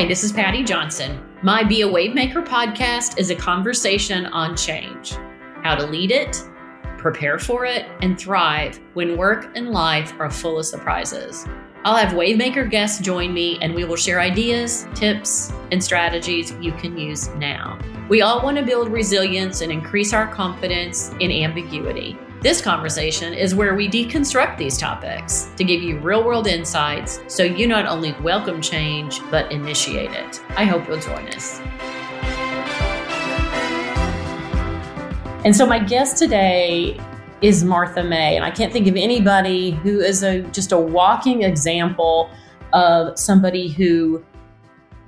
Hi, this is Patty Johnson. My Be a Wavemaker podcast is a conversation on change, how to lead it, prepare for it, and thrive when work and life are full of surprises. I'll have Wavemaker guests join me and we will share ideas, tips, and strategies you can use now. We all want to build resilience and increase our confidence in ambiguity. This conversation is where we deconstruct these topics to give you real-world insights so you not only welcome change, but initiate it. I hope you'll join us. And so my guest today is Martha May, and I can't think of anybody who is just a walking example of somebody who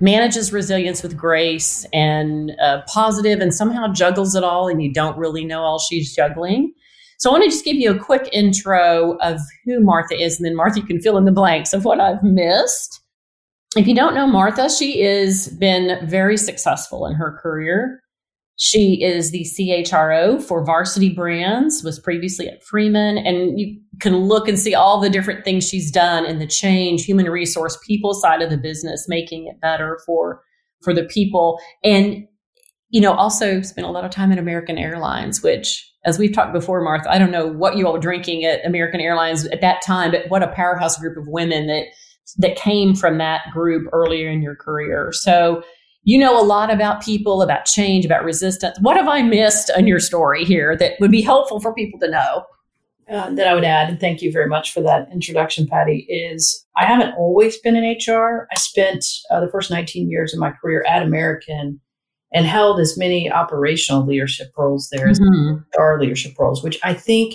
manages resilience with grace and positive and somehow juggles it all, and you don't really know all she's juggling. So I want to just give you a quick intro of who Martha is, and then Martha, you can fill in the blanks of what I've missed. If you don't know Martha, she has been very successful in her career. She is the CHRO for Varsity Brands, was previously at Freeman, and you can look and see all the different things she's done in the change, human resource, people side of the business, making it better for the people. And, you know, also spent a lot of time at American Airlines, which, as we've talked before, Martha, I don't know what you all were drinking at American Airlines at that time, but what a powerhouse group of women that came from that group earlier in your career. So you know a lot about people, about change, about resistance. What have I missed on your story here that would be helpful for people to know? That I would add, and thank you very much for that introduction, Patty, is I haven't always been in HR. I spent the first 19 years of my career at American and held as many operational leadership roles there as HR leadership roles, which I think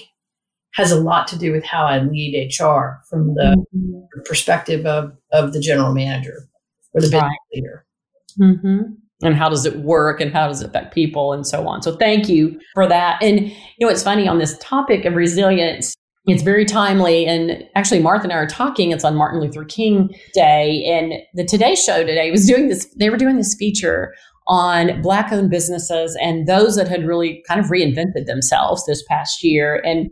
has a lot to do with how I lead HR from the perspective of the general manager or the business leader. And how does it work and how does it affect people and so on. So thank you for that. And you know, it's funny on this topic of resilience, it's very timely. And actually, Martha and I are talking. It's on Martin Luther King Day. And the Today Show today was doing this. They were doing this feature on Black-owned businesses and those that had really kind of reinvented themselves this past year. And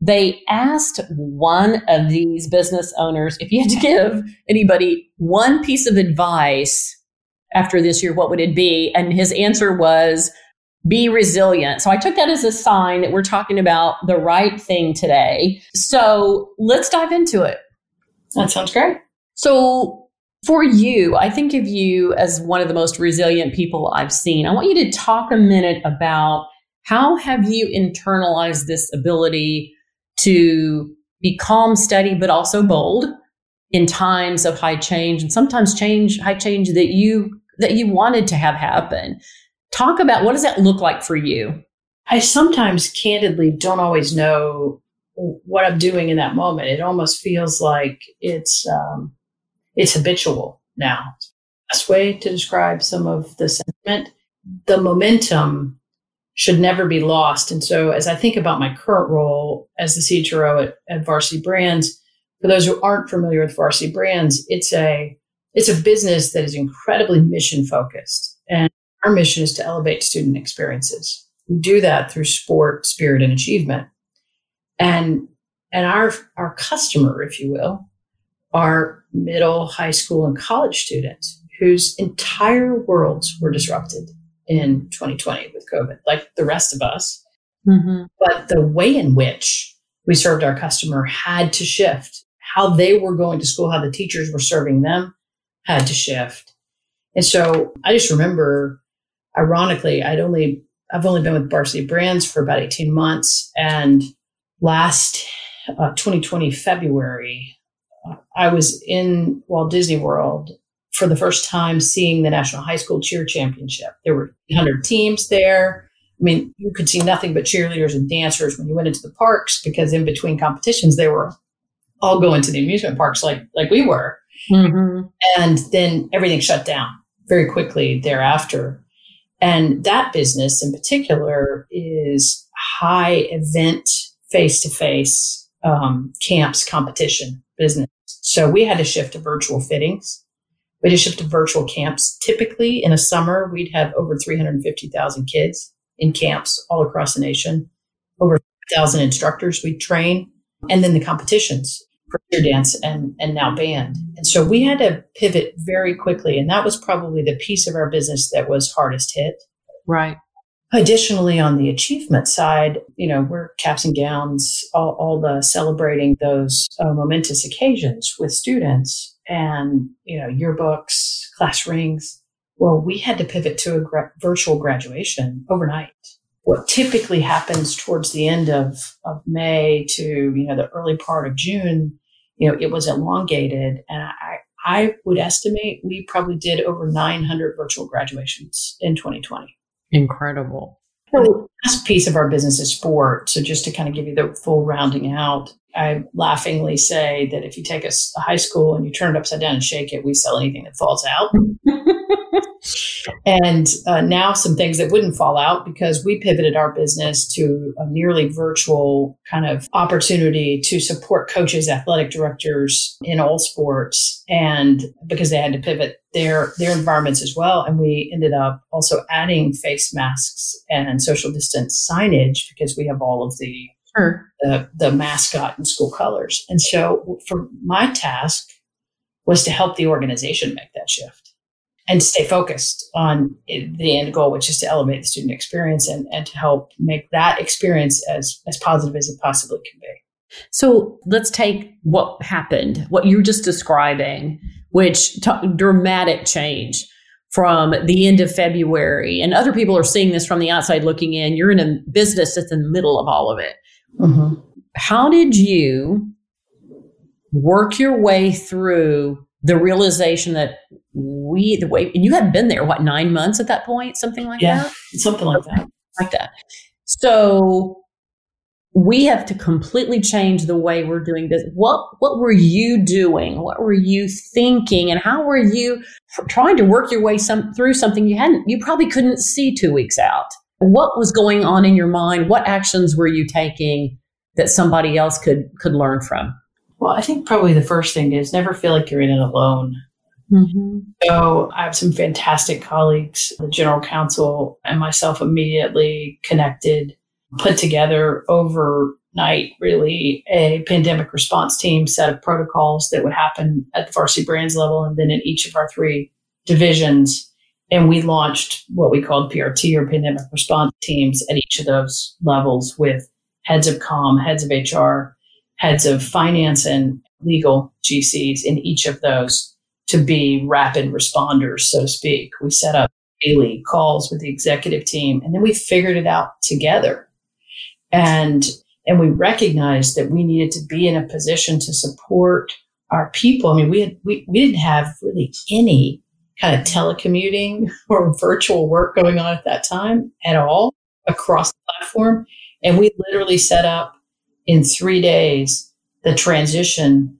they asked one of these business owners, if you had to give anybody one piece of advice after this year, what would it be? And his answer was, be resilient. So I took that as a sign that we're talking about the right thing today. So let's dive into it. That sounds great. So for you, I think of you as one of the most resilient people I've seen. I want you to talk a minute about how have you internalized this ability to be calm, steady, but also bold in times of high change, and sometimes high change that you wanted to have happen. Talk about what does that look like for you? I sometimes candidly don't always know what I'm doing in that moment. It almost feels like it's habitual now. Best way to describe some of the sentiment, the momentum should never be lost. And so as I think about my current role as the CHRO at Varsity Brands, for those who aren't familiar with Varsity Brands, it's a business that is incredibly mission focused. And our mission is to elevate student experiences. We do that through sport, spirit, and achievement. And our customer, if you will, are middle, high school, and college students whose entire worlds were disrupted in 2020 with COVID, like the rest of us. But the way in which we served our customer had to shift. How they were going to school, how the teachers were serving them had to shift. And so I just remember, ironically, I've only been with Varsity Brands for about 18 months. And last 2020 February, I was in Walt Disney World for the first time seeing the National High School Cheer Championship. There were 100 teams there. I mean, you could see nothing but cheerleaders and dancers when you went into the parks, because in between competitions, they were all going to the amusement parks like we were. And then everything shut down very quickly thereafter. And that business in particular is high event, face-to-face camps, competition business. So we had to shift to virtual fittings. We had to shift to virtual camps. Typically in a summer, we'd have over 350,000 kids in camps all across the nation, over 1,000 instructors we'd train, and then the competitions. for dance and now band. And so we had to pivot very quickly. And that was probably the piece of our business that was hardest hit. Right. Additionally, on the achievement side, you know, we're caps and gowns, all the celebrating those momentous occasions with students and, you know, yearbooks, class rings. Well, we had to pivot to a virtual graduation overnight. What typically happens towards the end of May to, you know, the early part of June, you know, it was elongated. And I would estimate we probably did over 900 virtual graduations in 2020. Incredible. So the last piece of our business is sport. So just to kind of give you the full rounding out, I laughingly say that if you take a high school and you turn it upside down and shake it, we sell anything that falls out. And now some things that wouldn't fall out because we pivoted our business to a nearly virtual kind of opportunity to support coaches, athletic directors in all sports, and because they had to pivot their environments as well. And we ended up also adding face masks and social distance signage because we have all of the mascot and school colors. And so for my task was to help the organization make that shift and stay focused on the end goal, which is to elevate the student experience and to help make that experience as positive as it possibly can be. So let's take what happened, what you're just describing, which dramatic change from the end of February. And other people are seeing this from the outside looking in. You're in a business that's in the middle of all of it. Mm-hmm. How did you work your way through the realization that and you hadn't been there, 9 months at that point, something like that? Yeah, something like that. So we have to completely change the way we're doing business. What were you doing? What were you thinking? And how were you trying to work your way through something you probably couldn't see 2 weeks out? What was going on in your mind? What actions were you taking that somebody else could learn from? Well, I think probably the first thing is never feel like you're in it alone. Mm-hmm. So I have some fantastic colleagues. The general counsel and myself immediately connected, put together overnight, really, a pandemic response team set of protocols that would happen at the Varsity Brands level and then in each of our three divisions. And we launched what we called PRT or pandemic response teams at each of those levels with heads of comm, heads of HR, heads of finance and legal GCs in each of those to be rapid responders, so to speak. We set up daily calls with the executive team and then we figured it out together. And we recognized that we needed to be in a position to support our people. I mean, we didn't have really any kind of telecommuting or virtual work going on at that time at all across the platform. And we literally set up in 3 days the transition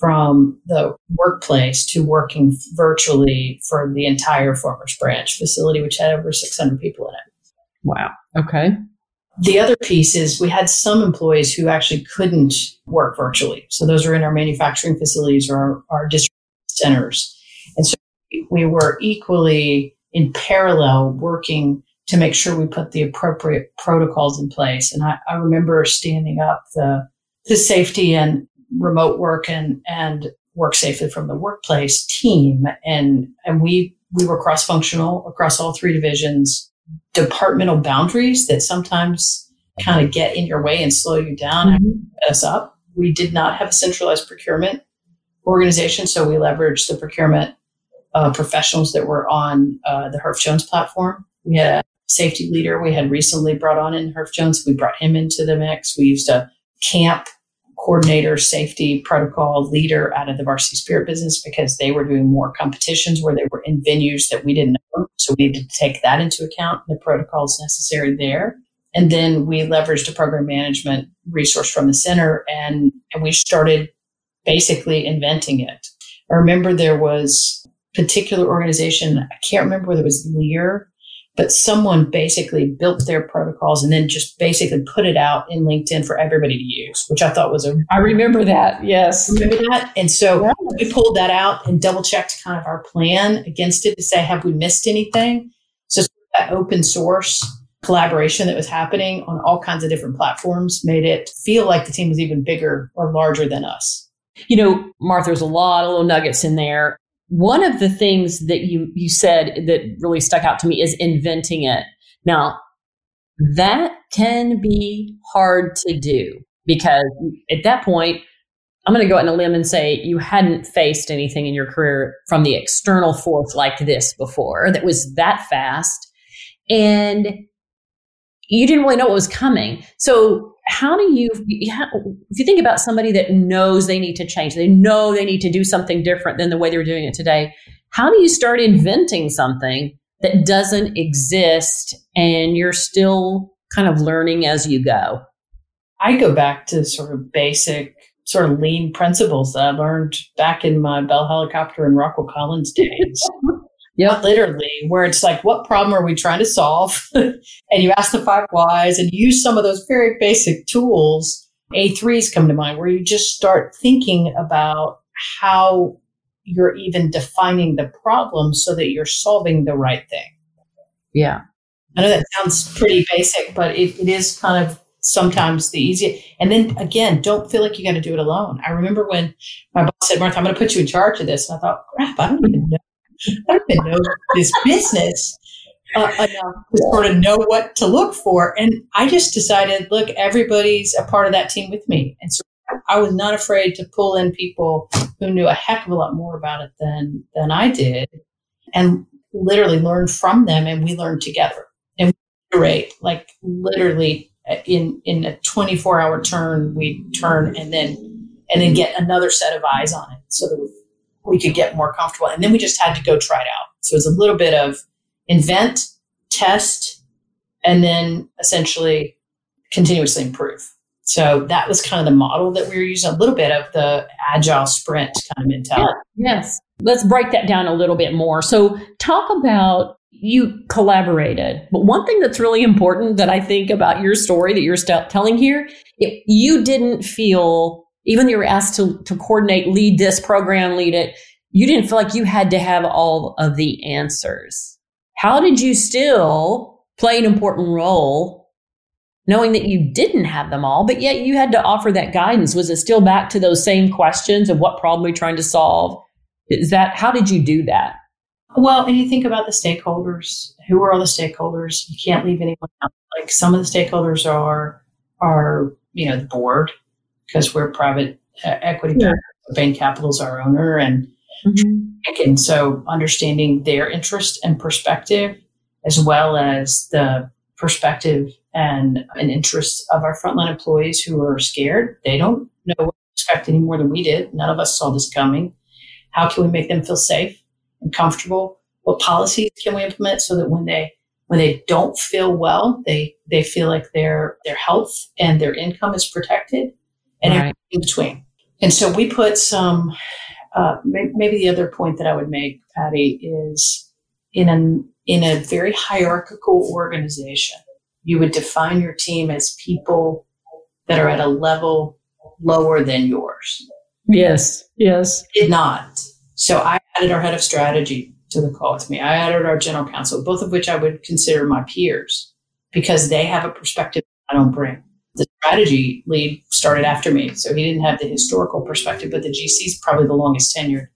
from the workplace to working virtually for the entire Farmers Branch facility, which had over 600 people in it. Wow. Okay. The other piece is we had some employees who actually couldn't work virtually. So those are in our manufacturing facilities or our distribution centers. And so we were equally in parallel working to make sure we put the appropriate protocols in place. And I remember standing up the safety and remote work and work safely from the workplace team. And we were cross-functional across all three divisions, departmental boundaries that sometimes kind of get in your way and slow you down and mess us up. We did not have a centralized procurement organization, so we leveraged the procurement professionals that were on the Herf Jones platform. We had a safety leader we had recently brought on in Herf Jones. We brought him into the mix. We used a camp coordinator, safety protocol leader out of the Varsity Spirit business because they were doing more competitions where they were in venues that we didn't know. So we needed to take that into account, the protocols necessary there. And then we leveraged a program management resource from the center and we started basically inventing it. I remember there was particular organization, I can't remember whether it was Lear, but someone basically built their protocols and then just basically put it out in LinkedIn for everybody to use, which I thought was I remember that. Yes. Remember that? And so we pulled that out and double checked kind of our plan against it to say, have we missed anything? So that open source collaboration that was happening on all kinds of different platforms made it feel like the team was even bigger or larger than us. You know, Martha, there's a lot of little nuggets in there. One of the things that you said that really stuck out to me is inventing it. Now, that can be hard to do because at that point, I'm going to go out on a limb and say you hadn't faced anything in your career from the external force like this before that was that fast. And you didn't really know what was coming. So how do you, if you think about somebody that knows they need to change, they know they need to do something different than the way they're doing it today, how do you start inventing something that doesn't exist and you're still kind of learning as you go? I go back to sort of basic, sort of lean principles that I learned back in my Bell Helicopter and Rockwell Collins days. Yeah, literally, where it's like, what problem are we trying to solve? And you ask the five whys and use some of those very basic tools. A3s come to mind, where you just start thinking about how you're even defining the problem so that you're solving the right thing. Yeah. I know that sounds pretty basic, but it is kind of sometimes the easiest. And then again, don't feel like you got to do it alone. I remember when my boss said, Martha, I'm going to put you in charge of this. And I thought, crap, I don't even know this business enough to sort of know what to look for. And I just decided, look, everybody's a part of that team with me. And so I was not afraid to pull in people who knew a heck of a lot more about it than I did and literally learn from them. And we learned together and we iterate, like literally in a 24-hour turn, we turn and then get another set of eyes on it so that we could get more comfortable. And then we just had to go try it out. So it's a little bit of invent, test, and then essentially continuously improve. So that was kind of the model that we were using, a little bit of the agile sprint kind of mentality. Yeah, yes. Let's break that down a little bit more. So talk about, you collaborated, but one thing that's really important that I think about your story that you're telling here, you didn't feel, even though you were asked to coordinate, lead this program, lead it, you didn't feel like you had to have all of the answers. How did you still play an important role knowing that you didn't have them all, but yet you had to offer that guidance? Was it still back to those same questions of what problem we're trying to solve? How did you do that? Well, and you think about the stakeholders. Who are all the stakeholders? You can't leave anyone out. Like some of the stakeholders are the board, because we're private equity backed. Bain Capital's our owner, and so understanding their interest and perspective, as well as the perspective and interests of our frontline employees who are scared. They don't know what to expect any more than we did. None of us saw this coming. How can we make them feel safe and comfortable? What policies can we implement so that when they don't feel well, they feel like their health and their income is protected? And everything in between. And so we put some, maybe the other point that I would make, Patty, is in a very hierarchical organization, you would define your team as people that are at a level lower than yours. Yes. Did not. So I added our head of strategy to the call with me. I added our general counsel, both of which I would consider my peers because they have a perspective I don't bring. The strategy lead started after me, so he didn't have the historical perspective, but the GC is probably the longest tenured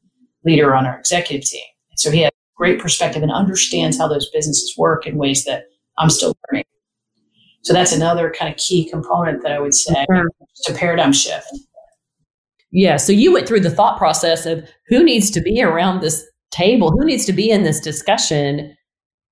leader on our executive team. So he had great perspective and understands how those businesses work in ways that I'm still learning. So that's another kind of key component that I would say, it's a paradigm shift. Yeah, so you went through the thought process of who needs to be around this table, who needs to be in this discussion,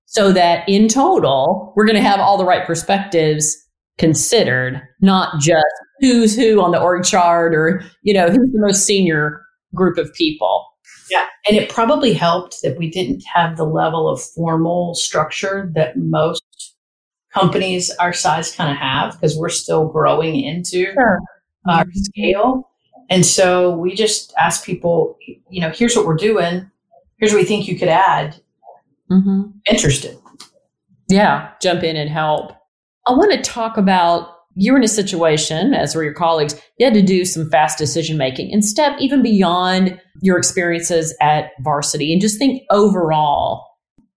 so that in total, we're going to have all the right perspectives considered, not just who's who on the org chart or, who's the most senior group of people. Yeah. And it probably helped that we didn't have the level of formal structure that most companies our size kind of have, because we're still growing into our scale. And so we just asked people, here's what we're doing. Here's what we think you could add. Mm-hmm. Interested. Yeah. Jump in and help. I want to talk about, you're in a situation, as were your colleagues, you had to do some fast decision-making and step even beyond your experiences at Varsity and just think overall.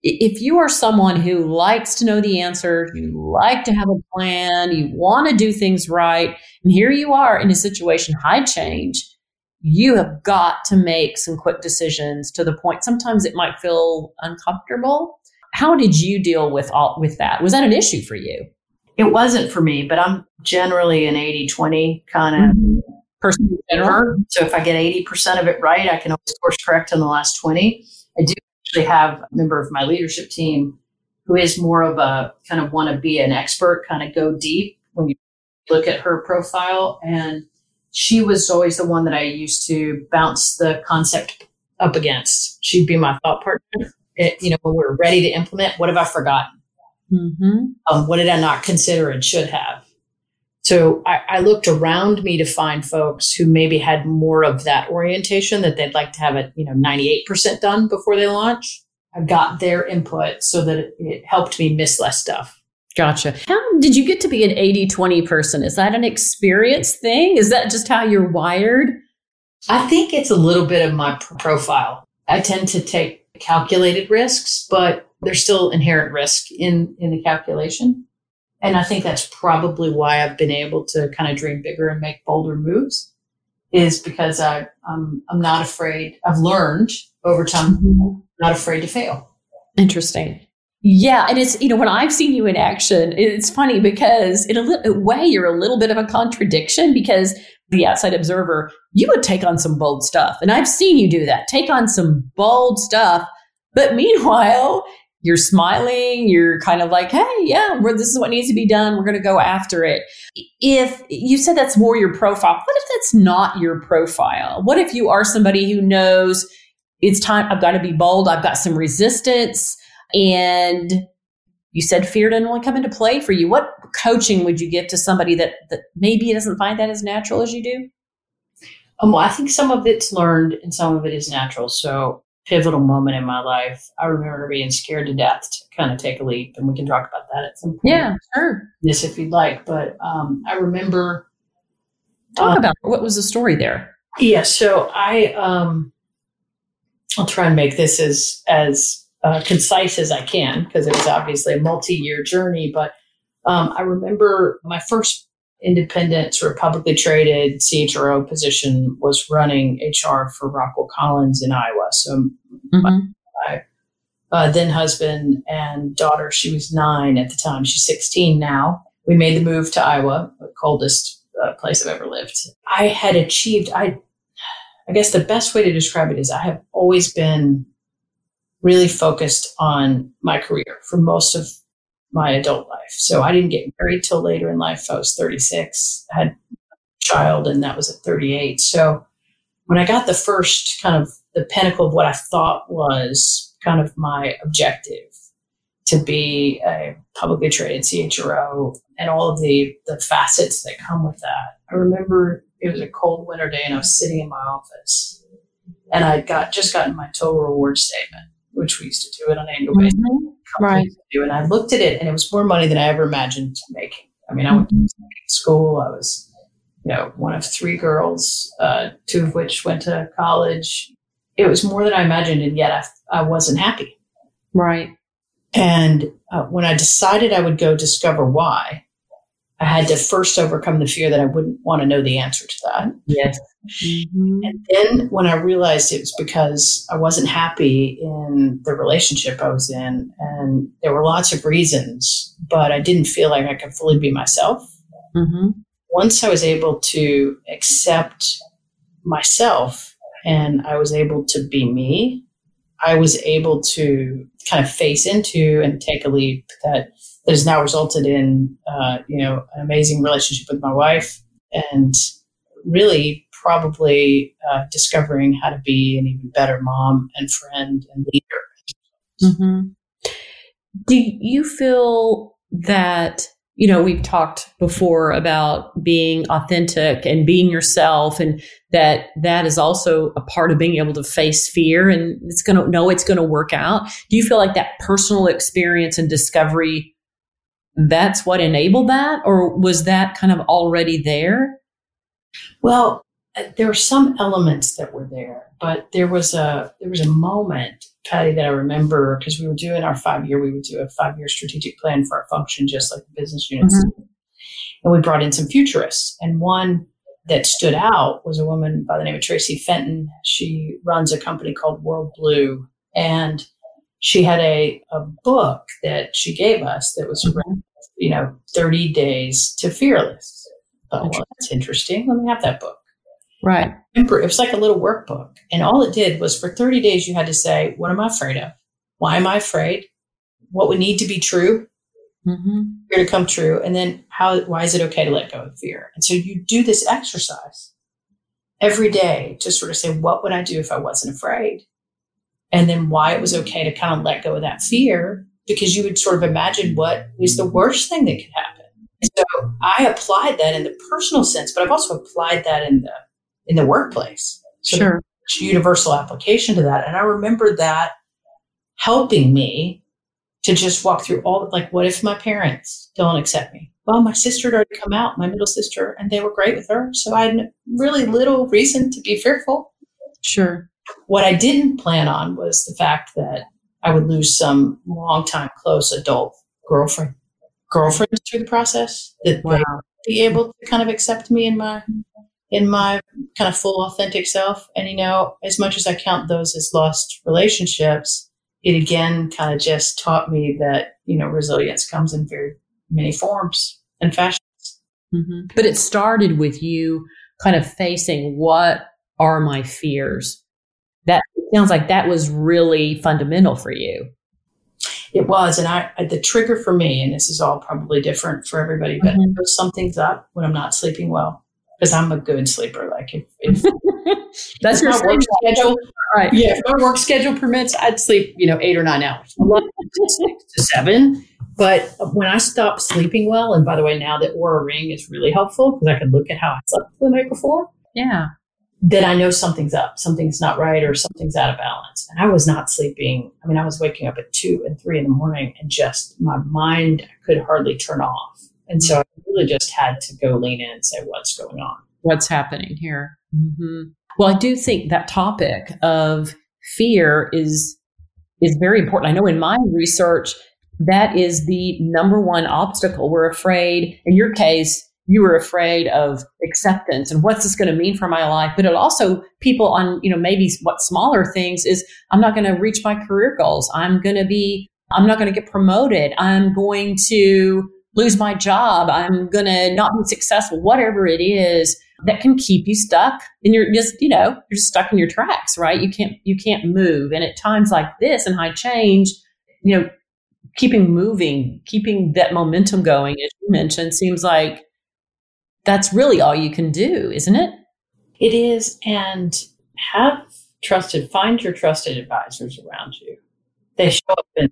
If you are someone who likes to know the answer, you like to have a plan, you want to do things right, and here you are in a situation, high change, you have got to make some quick decisions to the point. Sometimes it might feel uncomfortable. How did you deal with that? Was that an issue for you? It wasn't for me, but I'm generally an 80-20 kind of person. So if I get 80% of it right, I can always course correct on the last 20. I do actually have a member of my leadership team who is more of a kind of want to be an expert, kind of go deep when you look at her profile. And she was always the one that I used to bounce the concept up against. She'd be my thought partner. When we're ready to implement, what have I forgotten? What did I not consider and should have? So I looked around me to find folks who maybe had more of that orientation, that they'd like to have it, 98% done before they launch. I got their input so that it helped me miss less stuff. Gotcha. How did you get to be an 80-20 person? Is that an experience thing? Is that just how you're wired? I think it's a little bit of my profile. I tend to take calculated risks, but there's still inherent risk in the calculation. And I think that's probably why I've been able to kind of dream bigger and make bolder moves, is because I'm not afraid. I've learned over time, not afraid to fail. Interesting. Yeah. And it's, when I've seen you in action, it's funny because in a way, you're a little bit of a contradiction, because the outside observer, you would take on some bold stuff. And I've seen you do that, take on some bold stuff. But meanwhile, you're smiling, you're kind of like, hey, yeah, this is what needs to be done. We're going to go after it. If you said that's more your profile, what if that's not your profile? What if you are somebody who knows it's time, I've got to be bold, I've got some resistance, and you said fear didn't really come into play for you. What coaching would you give to somebody that maybe doesn't find that as natural as you do? Well, I think some of it's learned and some of it is natural. So pivotal moment in my life, I remember being scared to death to kind of take a leap, and we can talk about that at some point. Yeah, sure. Yes, if you'd like. But I remember. Talk about what was the story there? Yeah, so I'll try and make this as concise as I can, because it was obviously a multi-year journey. But I remember my first independent, sort of publicly traded CHRO position was running HR for Rockwell Collins in Iowa. So my then husband and daughter, she was 9 at the time. She's 16 now. We made the move to Iowa, the coldest place I've ever lived. I had achieved, I guess the best way to describe it is I have always been really focused on my career for most of my adult life. So I didn't get married till later in life. I was 36, I had a child, and that was at 38. So when I got the first kind of the pinnacle of what I thought was kind of my objective, to be a publicly traded CHRO and all of the facets that come with that. I remember it was a cold winter day and I was sitting in my office and I just gotten my total reward statement, which we used to do it on an annual basis. Right. And I looked at it, and it was more money than I ever imagined making. I mean, I went to school. I was, one of 3 girls, 2 of which went to college. It was more than I imagined, and yet I wasn't happy. Right. And when I decided I would go discover why, I had to first overcome the fear that I wouldn't want to know the answer to that. Yes. Mm-hmm. And then when I realized it was because I wasn't happy in the relationship I was in, and there were lots of reasons, but I didn't feel like I could fully be myself. Mm-hmm. Once I was able to accept myself and I was able to be me, I was able to kind of face into and take a leap that has now resulted in, an amazing relationship with my wife, and really probably discovering how to be an even better mom and friend and leader. Mm-hmm. Do you feel that, we've talked before about being authentic and being yourself, and that is also a part of being able to face fear, and it's going to work out. Do you feel like that personal experience and discovery, that's what enabled that, or was that kind of already there? Well, there were some elements that were there, but there was a moment, Patty, that I remember, because we would do a 5-year strategic plan for our function, just like the business units. Mm-hmm. And we brought in some futurists, and one that stood out was a woman by the name of Tracy Fenton. She runs a company called World Blue, and she had a book that she gave us that was around, 30 Days to Fearless. I thought, well, that's interesting. Let me have that book. Right. It was like a little workbook. And all it did was for 30 days, you had to say, what am I afraid of? Why am I afraid? What would need to be true? Mm-hmm. Fear to come true. And then why is it okay to let go of fear? And so you do this exercise every day to sort of say, what would I do if I wasn't afraid? And then why it was okay to kind of let go of that fear, because you would sort of imagine what was the worst thing that could happen. And so I applied that in the personal sense, but I've also applied that in the workplace. So sure. There's universal application to that. And I remember that helping me to just walk through all, like, what if my parents don't accept me? Well, my sister had already come out, my middle sister, and they were great with her. So I had really little reason to be fearful. Sure. What I didn't plan on was the fact that I would lose some longtime close adult girlfriends through the process, that wow. They would be able to kind of accept me in my kind of full authentic self. And, as much as I count those as lost relationships, it again kind of just taught me that, resilience comes in very many forms and fashions. Mm-hmm. But it started with you kind of facing, what are my fears? That sounds like that was really fundamental for you. It was. And the trigger for me, and this is all probably different for everybody, but mm-hmm. I know something's up when I'm not sleeping well, because I'm a good sleeper. Like if that's my work schedule, right? Yeah. If my work schedule permits, I'd sleep, 8 or 9 hours. I love 6 to 7. But when I stopped sleeping well, and by the way, now that Aura Ring is really helpful because I can look at how I slept the night before. Yeah. That I know something's up, something's not right, or something's out of balance. And I was not sleeping. I mean, I was waking up at 2 and 3 in the morning, and just my mind, I could hardly turn off. And so I really just had to go lean in and say, what's going on? What's happening here? Mm-hmm. Well, I do think that topic of fear is very important. I know in my research, that is the number one obstacle. We're afraid, in your case, you were afraid of acceptance and what's this going to mean for my life. But it also, people on, maybe what smaller things is, I'm not going to reach my career goals. I'm not going to get promoted. I'm going to lose my job. I'm going to not be successful, whatever it is that can keep you stuck. And you're just, you're just stuck in your tracks, right? You can't move. And at times like this and high change, keeping moving, keeping that momentum going, as you mentioned, seems like, that's really all you can do, isn't it? It is. And find your trusted advisors around you. They show up in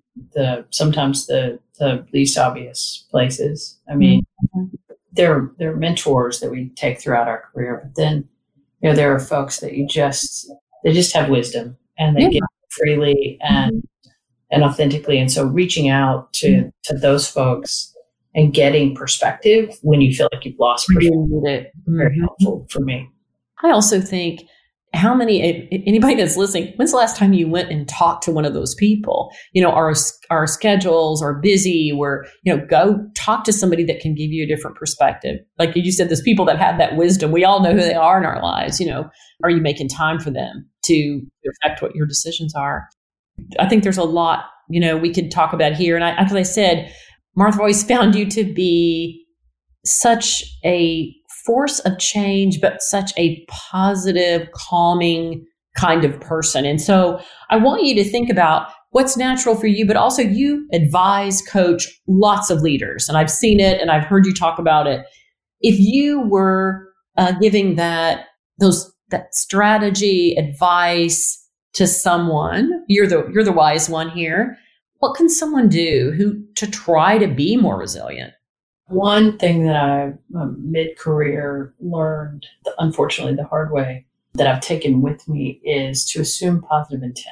sometimes the least obvious places. I mean, mm-hmm. They're mentors that we take throughout our career, but then, there are folks that they just have wisdom, and they give freely and authentically. And so reaching out to those folks and getting perspective when you feel like you've lost perspective is very helpful for me. I also think, anybody that's listening, when's the last time you went and talked to one of those people? Our schedules are busy. We're, go talk to somebody that can give you a different perspective. Like you said, those people that have that wisdom, we all know who they are in our lives. Are you making time for them to affect what your decisions are? I think there's a lot, we could talk about here. And as I said, Martha, always found you to be such a force of change, but such a positive, calming kind of person. And so I want you to think about what's natural for you, but also you advise, coach lots of leaders. And I've seen it and I've heard you talk about it. If you were giving that strategy advice to someone, you're the wise one here. What can someone do to try to be more resilient? One thing that I mid-career learned, unfortunately, the hard way, that I've taken with me is to assume positive intent.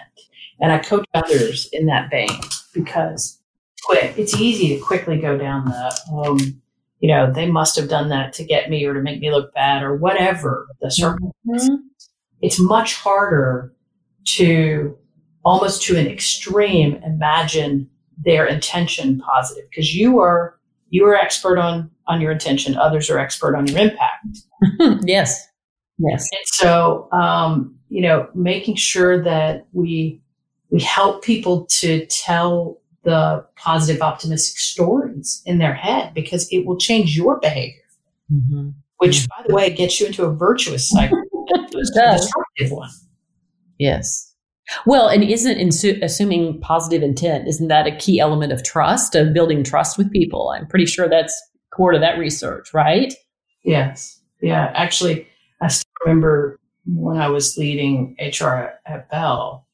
And I coach others in that vein, because it's easy to quickly go down the, they must have done that to get me or to make me look bad or whatever the circumstance. Mm-hmm. It's much harder to, almost to an extreme, imagine their intention positive, because you are You are expert on your intention. Others are expert on your impact. Yes. Yes. And so, you know, making sure that we help people to tell the positive, optimistic stories in their head, because it will change your behavior, mm-hmm. which, by the way, gets you into a virtuous cycle. It does. A destructive one. Yes. Well, and isn't assuming positive intent, isn't that a key element of trust, of building trust with people? I'm pretty sure that's core to that research, right? Yes. Yeah. Actually, I still remember when I was leading HR at Bell,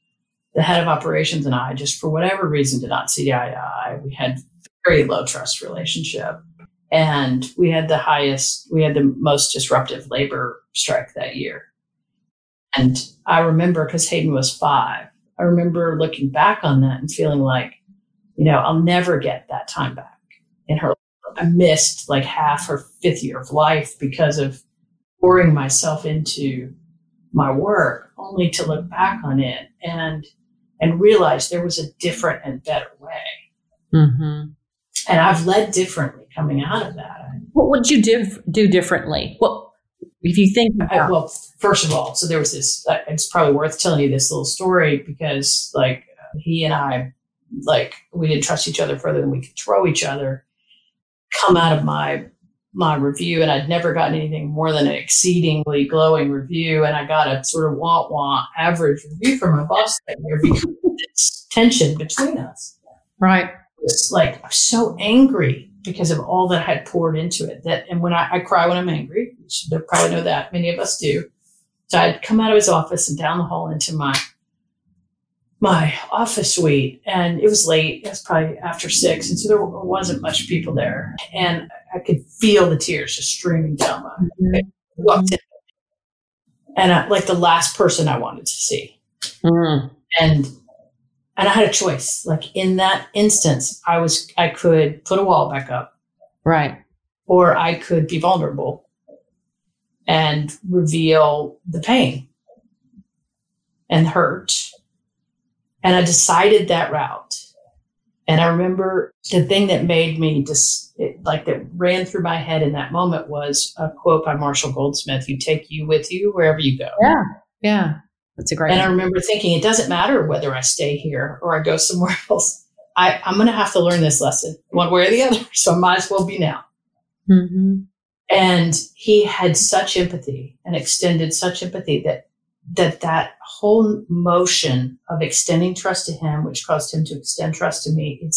the head of operations and I just, for whatever reason, did not see eye to eye. We had very low trust relationship, and we had the most disruptive labor strike that year. And I remember, because Hayden was 5, I remember looking back on that and feeling like, you know, I'll never get that time back in her life. I missed like half her 5th year of life because of pouring myself into my work, only to look back on it and realize there was a different and better way. Mm-hmm. And I've led differently coming out of that. What would you do differently? If you think about it. Well, first of all, so there was this, it's probably worth telling you this little story, because like he and I, like we didn't trust each other further than we could throw each other. Come out of my review, and I'd never gotten anything more than an exceedingly glowing review. And I got a sort of wah-wah average review from my boss that year because of this tension between us. Right. It's like, I'm so angry because of all that I had poured into it. And when I cry when I'm angry, you should probably know that. Many of us do. So I'd come out of his office and down the hall into my office suite, and it was late. It was probably after 6, and so there wasn't much people there. And I could feel the tears just streaming down my face. I walked in, and I, like the last person I wanted to see. Mm. And I had a choice. Like in that instance, I could put a wall back up. Right. Or I could be vulnerable and reveal the pain and hurt. And I decided that route. And I remember the thing that made me that ran through my head in that moment was a quote by Marshall Goldsmith, "You take you with you wherever you go." Yeah. Yeah. That's a great one. I remember thinking, it doesn't matter whether I stay here or I go somewhere else. I'm going to have to learn this lesson one way or the other. So I might as well be now. Mm-hmm. And he had such empathy and extended such empathy that whole motion of extending trust to him, which caused him to extend trust to me,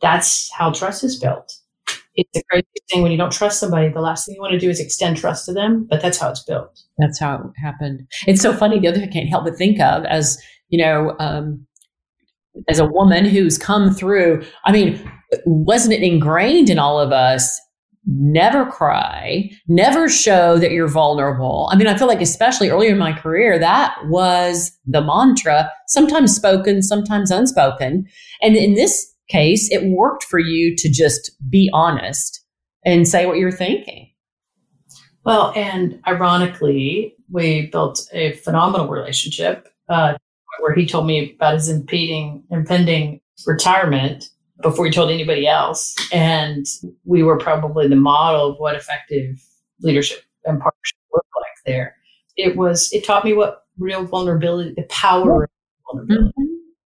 that's how trust is built. It's a crazy thing when you don't trust somebody. The last thing you want to do is extend trust to them, but that's how it's built. That's how it happened. It's so funny. The other thing I can't help but think of, as you know, as a woman who's come through. I mean, wasn't it ingrained in all of us? Never cry, never show that you're vulnerable. I mean, I feel like especially earlier in my career, that was the mantra, sometimes spoken, sometimes unspoken. And in this case, it worked for you to just be honest and say what you're thinking. Well, and ironically, we built a phenomenal relationship where he told me about his impending retirement before he told anybody else. And we were probably the model of what effective leadership and partnership looked like there. It taught me what real vulnerability, the power of vulnerability. Mm-hmm.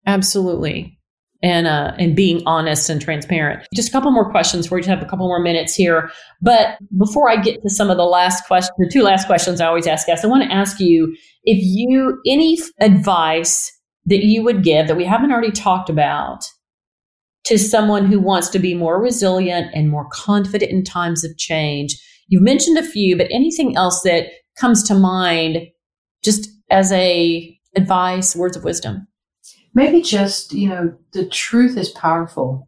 Absolutely. And being honest and transparent. Just a couple more questions for you. Have a couple more minutes here. But before I get to some of the last question, the 2 last questions I always ask guests, I want to ask you if you, any advice that you would give that we haven't already talked about to someone who wants to be more resilient and more confident in times of change. You've mentioned a few, but anything else that comes to mind just as a advice, words of wisdom? Maybe just, you know, the truth is powerful.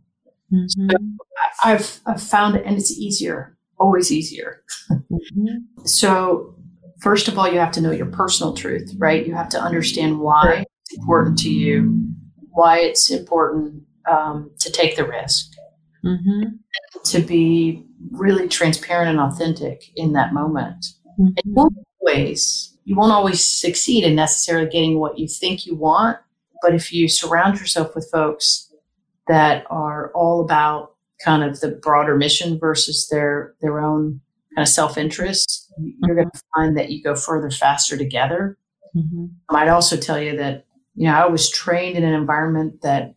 Mm-hmm. So I've found it, and it's easier, always easier. Mm-hmm. So first of all, you have to know your personal truth, right? You have to understand why it's important to you, why it's important to take the risk, mm-hmm. to be really transparent and authentic in that moment. Mm-hmm. And you won't always succeed in necessarily getting what you think you want. But if you surround yourself with folks that are all about kind of the broader mission versus their own kind of self-interest, you're going to find that you go further, faster together. Mm-hmm. I might also tell you that, you know, I was trained in an environment that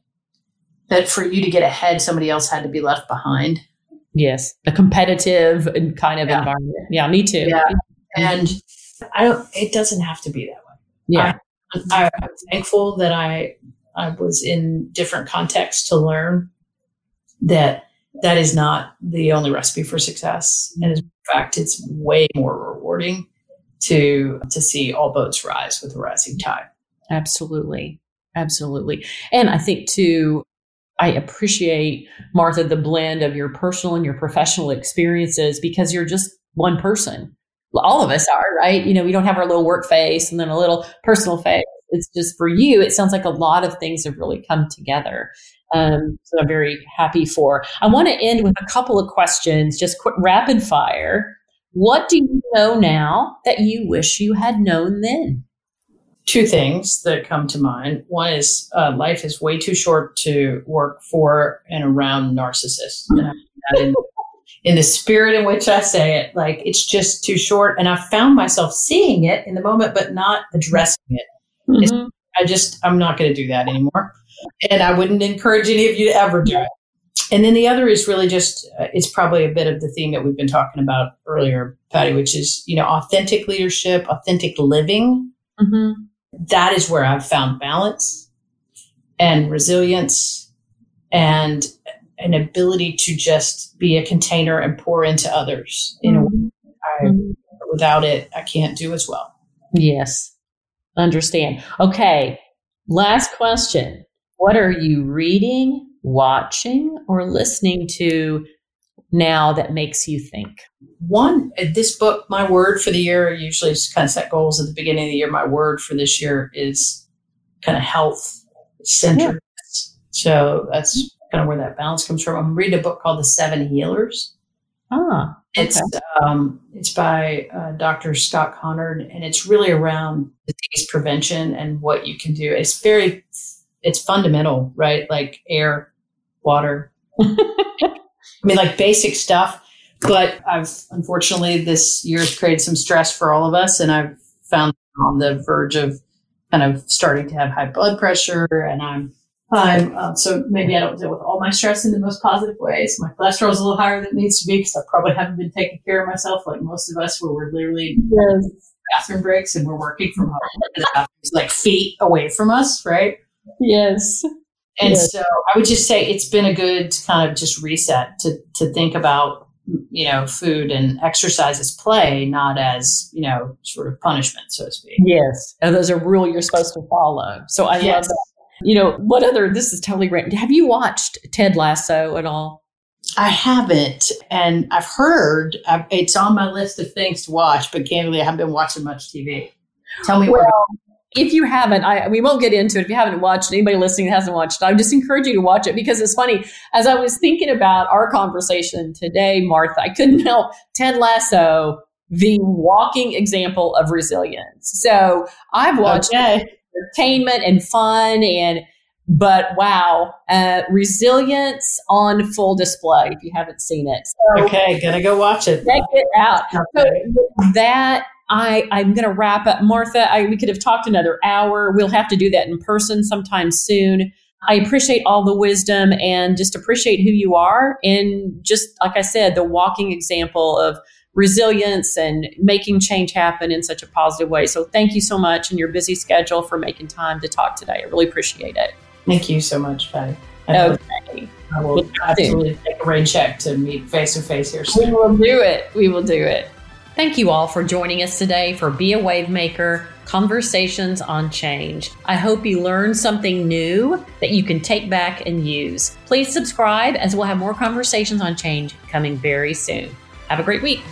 for you to get ahead, somebody else had to be left behind. Yes. A competitive kind of environment. Yeah, me too. Yeah. And it doesn't have to be that way. Yeah. I'm thankful that I was in different contexts to learn that is not the only recipe for success. And in fact, it's way more rewarding to see all boats rise with a rising tide. Absolutely. Absolutely. And I think too, I appreciate, Martha, the blend of your personal and your professional experiences, because you're just one person. All of us are, right? You know, we don't have our little work face and then a little personal face. It's just for you. It sounds like a lot of things have really come together. So I'm very happy for. I want to end with a couple of questions, just quick rapid fire. What do you know now that you wish you had known then? Two things that come to mind. One is life is way too short to work for and around narcissists. In the spirit in which I say it, like, it's just too short. And I found myself seeing it in the moment, but not addressing it. Mm-hmm. I'm not going to do that anymore. And I wouldn't encourage any of you to ever do it. And then the other is really just, it's probably a bit of the theme that we've been talking about earlier, Patty, which is, you know, authentic leadership, authentic living. Mm-hmm. That is where I've found balance and resilience and an ability to just be a container and pour into others in a way without it, I can't do as well. Yes. Understand. Okay. Last question. What are you reading, watching, or listening to now that makes you think? One, this book, my word for the year, usually just kind of set goals at the beginning of the year. My word for this year is kind of health centeredness. Yeah. So that's kind of where that balance comes from. I'm reading a book called The Seven Healers. Ah, okay. It's by Dr. Scott Conard, and it's really around disease prevention and what you can do. It's fundamental, right? Like air, water, I mean, like basic stuff, but I've unfortunately this year has created some stress for all of us. And I've found on the verge of kind of starting to have high blood pressure, and I'm so maybe I don't deal with all my stress in the most positive ways. My cholesterol is a little higher than it needs to be because I probably haven't been taking care of myself like most of us, where we're literally bathroom breaks and we're working from home, like feet away from us, right? Yes. And so I would just say it's been a good kind of just reset to think about, you know, food and exercise as play, not as, you know, sort of punishment, so to speak. Yes. And those are rules you're supposed to follow. So I love that. You know, this is totally random. Have you watched Ted Lasso at all? I haven't. And I've heard, it's on my list of things to watch, but candidly, I haven't been watching much TV. Tell me if you haven't, we won't get into it. If you haven't watched, anybody listening that hasn't watched it, I would just encourage you to watch it, because it's funny. As I was thinking about our conversation today, Martha, I couldn't help Ted Lasso, the walking example of resilience. So I've watched entertainment and fun, but wow, resilience on full display if you haven't seen it. So, okay, gonna go watch it. Check it out. Okay. So that. I'm going to wrap up. Martha, we could have talked another hour. We'll have to do that in person sometime soon. I appreciate all the wisdom and just appreciate who you are. And just like I said, the walking example of resilience and making change happen in such a positive way. So thank you so much, and your busy schedule, for making time to talk today. I really appreciate it. Thank you so much, Patty. Okay. I will absolutely take a rain check to meet face to face here soon. We will do it. Thank you all for joining us today for Be a Wavemaker, Conversations on Change. I hope you learned something new that you can take back and use. Please subscribe, as we'll have more conversations on change coming very soon. Have a great week.